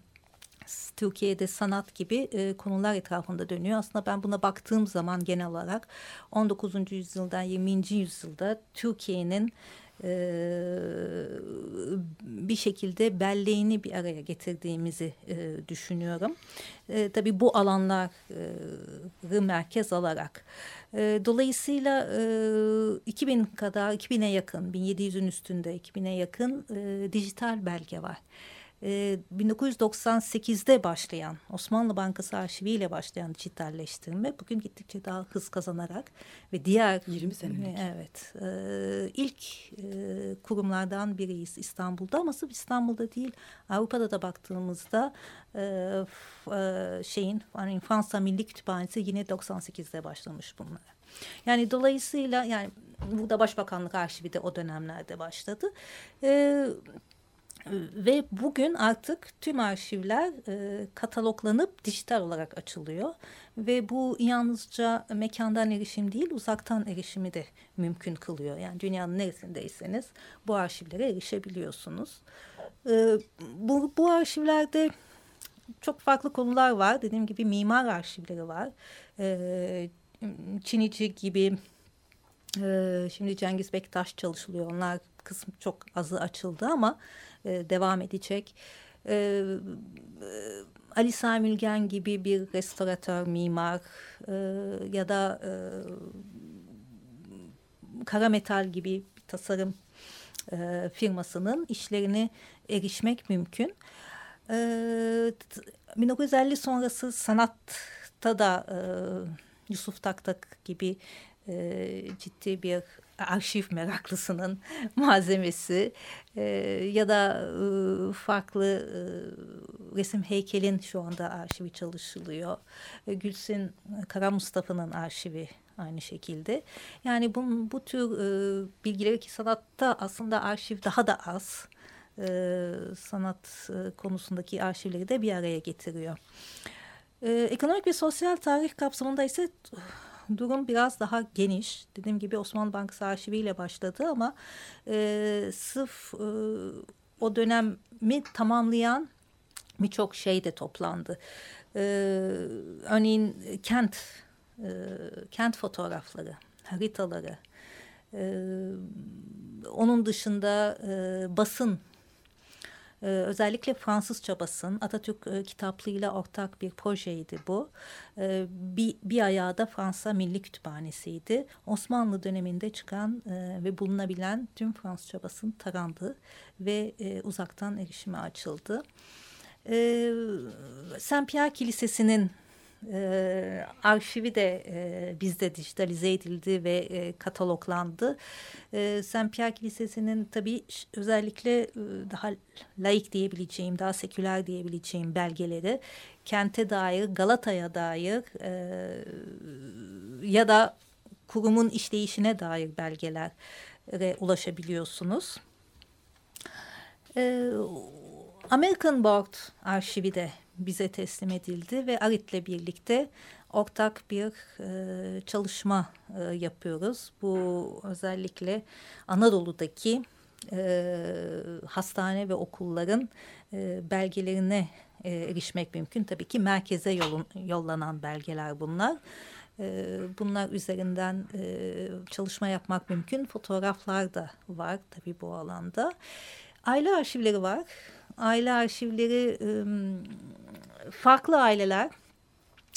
Türkiye'de sanat gibi konular etrafında dönüyor. Aslında ben buna baktığım zaman genel olarak 19. yüzyıldan 20. yüzyılda Türkiye'nin bir şekilde belleğini bir araya getirdiğimizi düşünüyorum. Tabii bu alanları merkez alarak. Dolayısıyla 2000 kadar, 2000'e yakın, 1700'ün üstünde 2000'e yakın dijital belge var. 1998'de başlayan Osmanlı Bankası arşiviyle başlayan dijitalleştirme bugün gittikçe daha hız kazanarak ve diğer 20 senelik ilk kurumlardan biriyiz İstanbul'da, ama sırf İstanbul'da değil, Avrupa'da da baktığımızda Fransa Milli Kütüphanesi yine 98'de başlamış bunlara. Yani dolayısıyla yani burada Başbakanlık Arşivi de o dönemlerde başladı. Ve bugün artık tüm arşivler kataloglanıp dijital olarak açılıyor. Ve bu yalnızca mekandan erişim değil, uzaktan erişimi de mümkün kılıyor. Yani dünyanın neresindeyseniz bu arşivlere erişebiliyorsunuz. Bu arşivlerde çok farklı konular var. Dediğim gibi mimar arşivleri var. Çinici gibi, şimdi Cengiz Bektaş çalışılıyor. Onlar kısmı çok azı açıldı ama devam edecek. Ali Sami Ülgen gibi bir restoratör, mimar ya da Karametal gibi bir tasarım firmasının işlerine erişmek mümkün. 1950 sonrası sanatta da Yusuf Taktak gibi ciddi bir arşiv meraklısının malzemesi ya da farklı resim heykelin şu anda arşivi çalışılıyor. Gülsün Karamustafa'nın arşivi aynı şekilde. Yani bu tür bilgileri ki sanatta aslında arşiv daha da az. Sanat konusundaki arşivleri de bir araya getiriyor. Ekonomik ve sosyal tarih kapsamında ise durum biraz daha geniş. Dediğim gibi Osmanlı Bankası arşiviyle başladı ama sırf o dönemi tamamlayan birçok şey de toplandı. Örneğin kent fotoğrafları, haritaları. Onun dışında basın. Özellikle Fransızca basın, Atatürk kitaplığıyla ortak bir projeydi bu. Bir ayağı da Fransa Milli Kütüphanesi'ydi. Osmanlı döneminde çıkan ve bulunabilen tüm Fransızca basın tarandı ve uzaktan erişime açıldı. Saint Pierre Kilisesi'nin arşivi de bizde dijitalize edildi ve kataloglandı. Saint Pierre Kilisesi'nin tabii özellikle daha laik diyebileceğim, daha seküler diyebileceğim belgeleri, kente dair, Galata'ya dair ya da kurumun işleyişine dair belgelere ulaşabiliyorsunuz. American Board arşivi de bize teslim edildi ve ARİT'le birlikte ortak bir çalışma yapıyoruz. Bu özellikle Anadolu'daki hastane ve okulların belgelerine erişmek mümkün. Tabii ki merkeze yollanan belgeler bunlar. Bunlar üzerinden çalışma yapmak mümkün. Fotoğraflar da var tabii bu alanda. Aile arşivleri var. Aile arşivleri farklı aileler,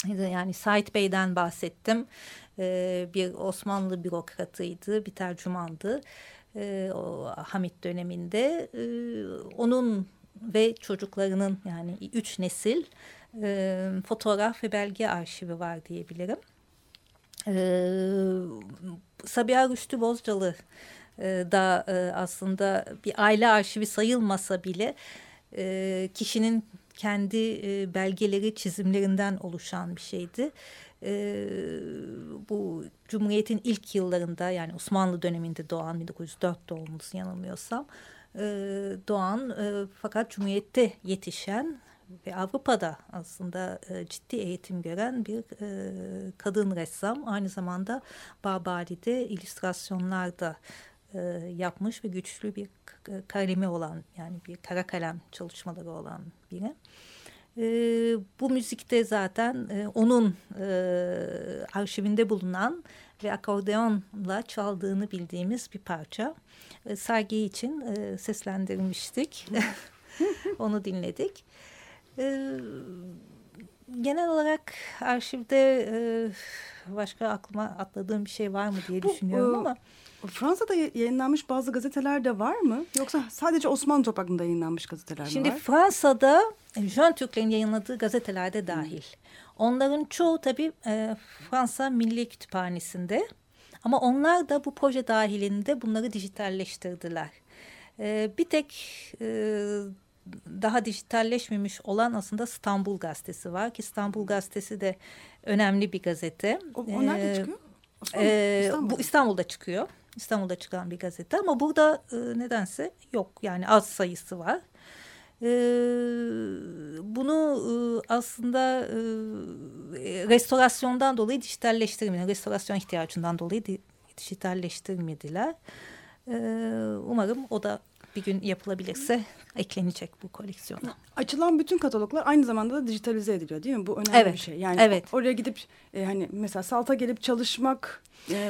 yani Sait Bey'den bahsettim, bir Osmanlı bürokratıydı, bir tercümandı o Hamit döneminde. Onun ve çocuklarının yani 3 nesil fotoğraf ve belge arşivi var diyebilirim. Sabiha Rüştü Bozcalı da aslında bir aile arşivi sayılmasa bile kişinin kendi belgeleri, çizimlerinden oluşan bir şeydi. Bu Cumhuriyet'in ilk yıllarında, yani Osmanlı döneminde doğan, 1904 doğumlu yanılmıyorsam doğan, fakat Cumhuriyet'te yetişen ve Avrupa'da aslında ciddi eğitim gören bir kadın ressam. Aynı zamanda Babali'de illüstrasyonlar da yapmış ve güçlü bir kalemi olan, yani bir kara kalem çalışmaları olan biri. Bu müzikte zaten onun arşivinde bulunan ve akordeonla çaldığını bildiğimiz bir parça. Sergi için seslendirmiştik. Onu dinledik. Genel olarak arşivde başka aklıma atladığım bir şey var mı diye düşünüyorum ama... Fransa'da yayınlanmış bazı gazeteler de var mı? Yoksa sadece Osmanlı topraklarında yayınlanmış gazeteler mi var? Şimdi Fransa'da Jön Türklerin yayınladığı gazeteler de dahil. Onların çoğu tabii Fransa Milli Kütüphanesi'nde. Ama onlar da bu proje dahilinde bunları dijitalleştirdiler. Bir tek daha dijitalleşmemiş olan aslında İstanbul Gazetesi var. Ki İstanbul Gazetesi de önemli bir gazete. O nerede çıkıyor? Bu İstanbul'da çıkıyor. İstanbul'da çıkan bir gazete ama burada nedense yok, yani az sayısı var. Bunu aslında restorasyondan dolayı dijitalleştirmediler. Restorasyon ihtiyacından dolayı dijitalleştirmediler. Umarım o da bir gün yapılabilirse eklenecek bu koleksiyona. Açılan bütün kataloglar aynı zamanda da dijitalize ediliyor, değil mi? Bu önemli bir şey. Yani oraya gidip hani mesela SALT'a gelip çalışmak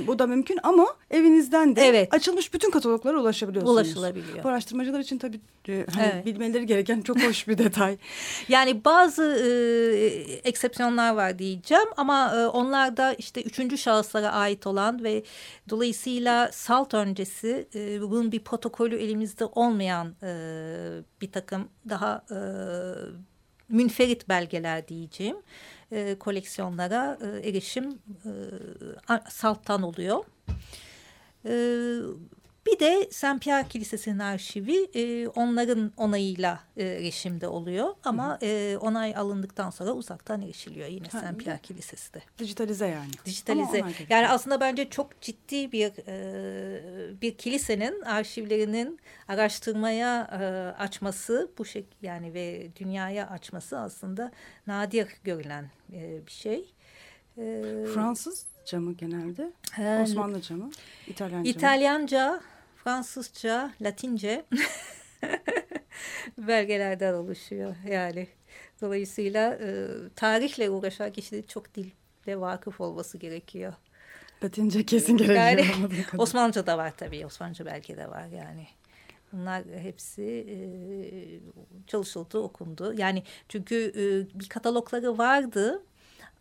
bu da mümkün ama evinizden de açılmış bütün kataloglara ulaşabiliyorsunuz. Ulaşılabiliyor. Bu araştırmacılar için tabii bilmeleri gereken çok hoş bir detay. Yani bazı eksepsiyonlar var diyeceğim ama onlar da işte üçüncü şahıslara ait olan ve dolayısıyla SALT öncesi bunun bir protokolü elimizde olmayan bir takım daha münferit belgeler diyeceğim koleksiyonlara erişim SALT'tan oluyor. Bir de Saint Pierre Kilisesi'nin arşivi onların onayıyla erişimde oluyor ama onay alındıktan sonra uzaktan erişiliyor yine Saint Pierre Kilisesi de. Dijitalize yani. Dijitalize. Yani aslında bence çok ciddi bir kilisenin arşivlerinin araştırmaya açması bu şey, yani ve dünyaya açması aslında nadir görülen bir şey. Fransızca mı genelde? Osmanlıca mı? İtalyanca mı? İtalyanca, Fransızca, Latince belgelerden oluşuyor yani. Dolayısıyla tarihle uğraşan kişinin çok dilde vakıf olması gerekiyor. Latince kesin gerekiyor. Yani, Osmanlıca da var tabii. Osmanlıca belge de var yani. Bunlar hepsi çalışıldı, okundu. Yani çünkü bir katalogları vardı.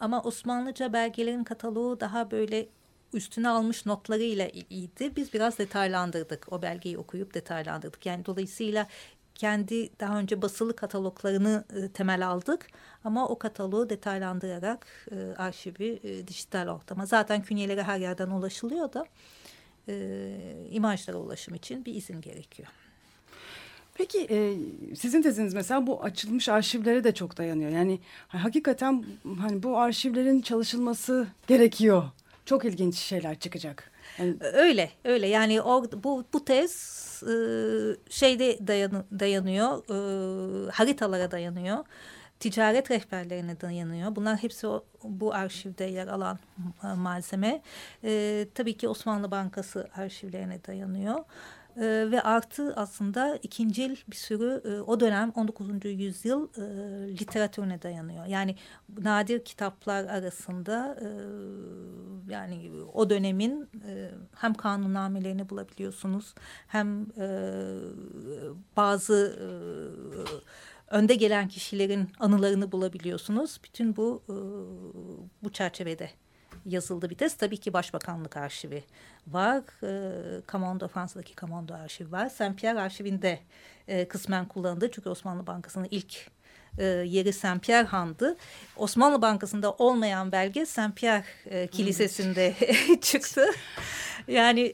Ama Osmanlıca belgelerin kataloğu daha böyle üstüne almış notlarıyla iyiydi. Biz biraz detaylandırdık. O belgeyi okuyup detaylandırdık. Yani dolayısıyla kendi daha önce basılı kataloglarını temel aldık. Ama o kataloğu detaylandırarak arşivi dijital ortama. Zaten künyelere her yerden ulaşılıyor da imajlara ulaşım için bir izin gerekiyor. Peki sizin teziniz mesela bu açılmış arşivlere de çok dayanıyor. Yani hakikaten hani bu arşivlerin çalışılması gerekiyor. Çok ilginç şeyler çıkacak. Yani... Öyle. Yani bu tez şeyde dayanıyor. Haritalara dayanıyor. Ticaret rehberlerine dayanıyor. Bunlar hepsi bu arşivde yer alan malzeme. Tabii ki Osmanlı Bankası arşivlerine dayanıyor. Ve artı aslında ikincil bir sürü o dönem 19. yüzyıl literatürüne dayanıyor. Yani nadir kitaplar arasında yani o dönemin hem kanunnamelerini bulabiliyorsunuz hem bazı önde gelen kişilerin anılarını bulabiliyorsunuz. Bütün bu çerçevede yazıldı bir tez. Tabii ki Başbakanlık Arşivi var. Camondo, Fransa'daki Camondo Arşivi var. Saint Pierre Arşivinde kısmen kullanıldı. Çünkü Osmanlı Bankası'nın ilk yeri Saint Pierre Han'dı. Osmanlı Bankası'nda olmayan belge Saint Pierre Kilisesi'nde çıktı. Yani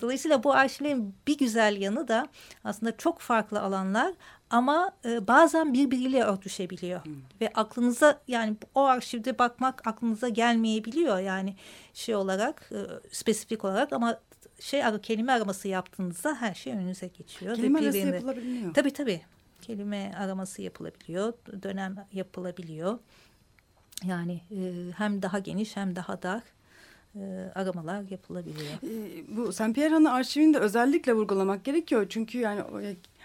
dolayısıyla bu arşivlerin bir güzel yanı da aslında çok farklı alanlar ama bazen birbiriyle örtüşebiliyor. Ve aklınıza, yani o arşivde bakmak aklınıza gelmeyebiliyor. Yani spesifik olarak ama kelime araması yaptığınızda her şey önünüze geçiyor. Kelime arası yapılabiliyor. Tabii. Kelime araması yapılabiliyor. Dönem yapılabiliyor. Yani hem daha geniş hem daha dar aramalar yapılabiliyor. Bu Saint Pierre Hanı arşivini de özellikle vurgulamak gerekiyor. Çünkü yani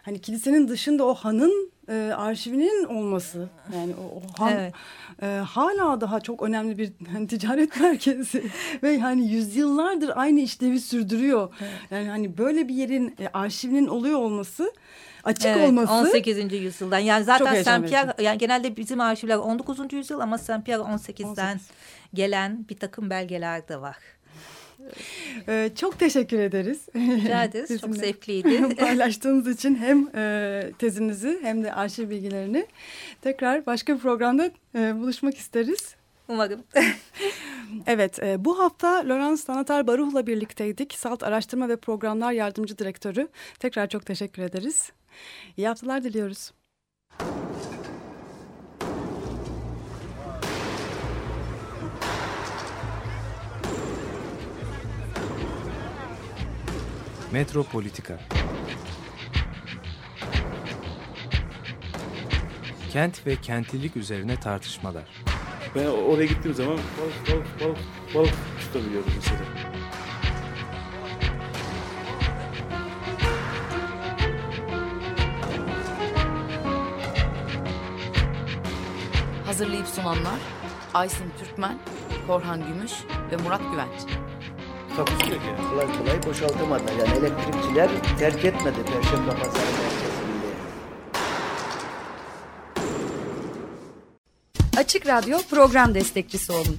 hani kilisenin dışında o hanın arşivinin olması, yani o han, evet, hala daha çok önemli bir hani ticaret merkezi ve hani yüzyıllardır aynı işlevi sürdürüyor. Evet. Yani hani böyle bir yerin arşivinin oluyor olması, açık, evet, olması. 18. yüzyıldan. Yani zaten Saint Pierre, yani genelde bizim arşivler 19. yüzyıl ama Saint Pierre 18'den gelen bir takım belgeler de var. Çok teşekkür ederiz. Rica ederiz. Çok zevkliydi. Paylaştığınız için hem tezinizi hem de arşiv bilgilerini. Tekrar başka bir programda buluşmak isteriz. Umarım. Evet, bu hafta Lawrence Tanatar Baruh'la birlikteydik. SALT Araştırma ve Programlar Yardımcı Direktörü. Tekrar çok teşekkür ederiz. İyi haftalar diliyoruz. Metropolitika. Kent ve kentlilik üzerine tartışmalar. Ben oraya gittiğim zaman balık tutabiliyordum mesela. Hazırlayıp sunanlar Aysin Türkmen, Korhan Gümüş ve Murat Güvenç. Takusuyor ki. Kolay kolay boşaltamadılar. Yani elektrikçiler terk etmedi Perşembe Pazarı merkezinde. Açık Radyo program destekçisi olun.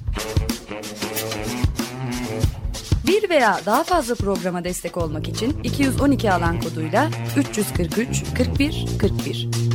Bir veya daha fazla programa destek olmak için 212 alan koduyla 343 41 41.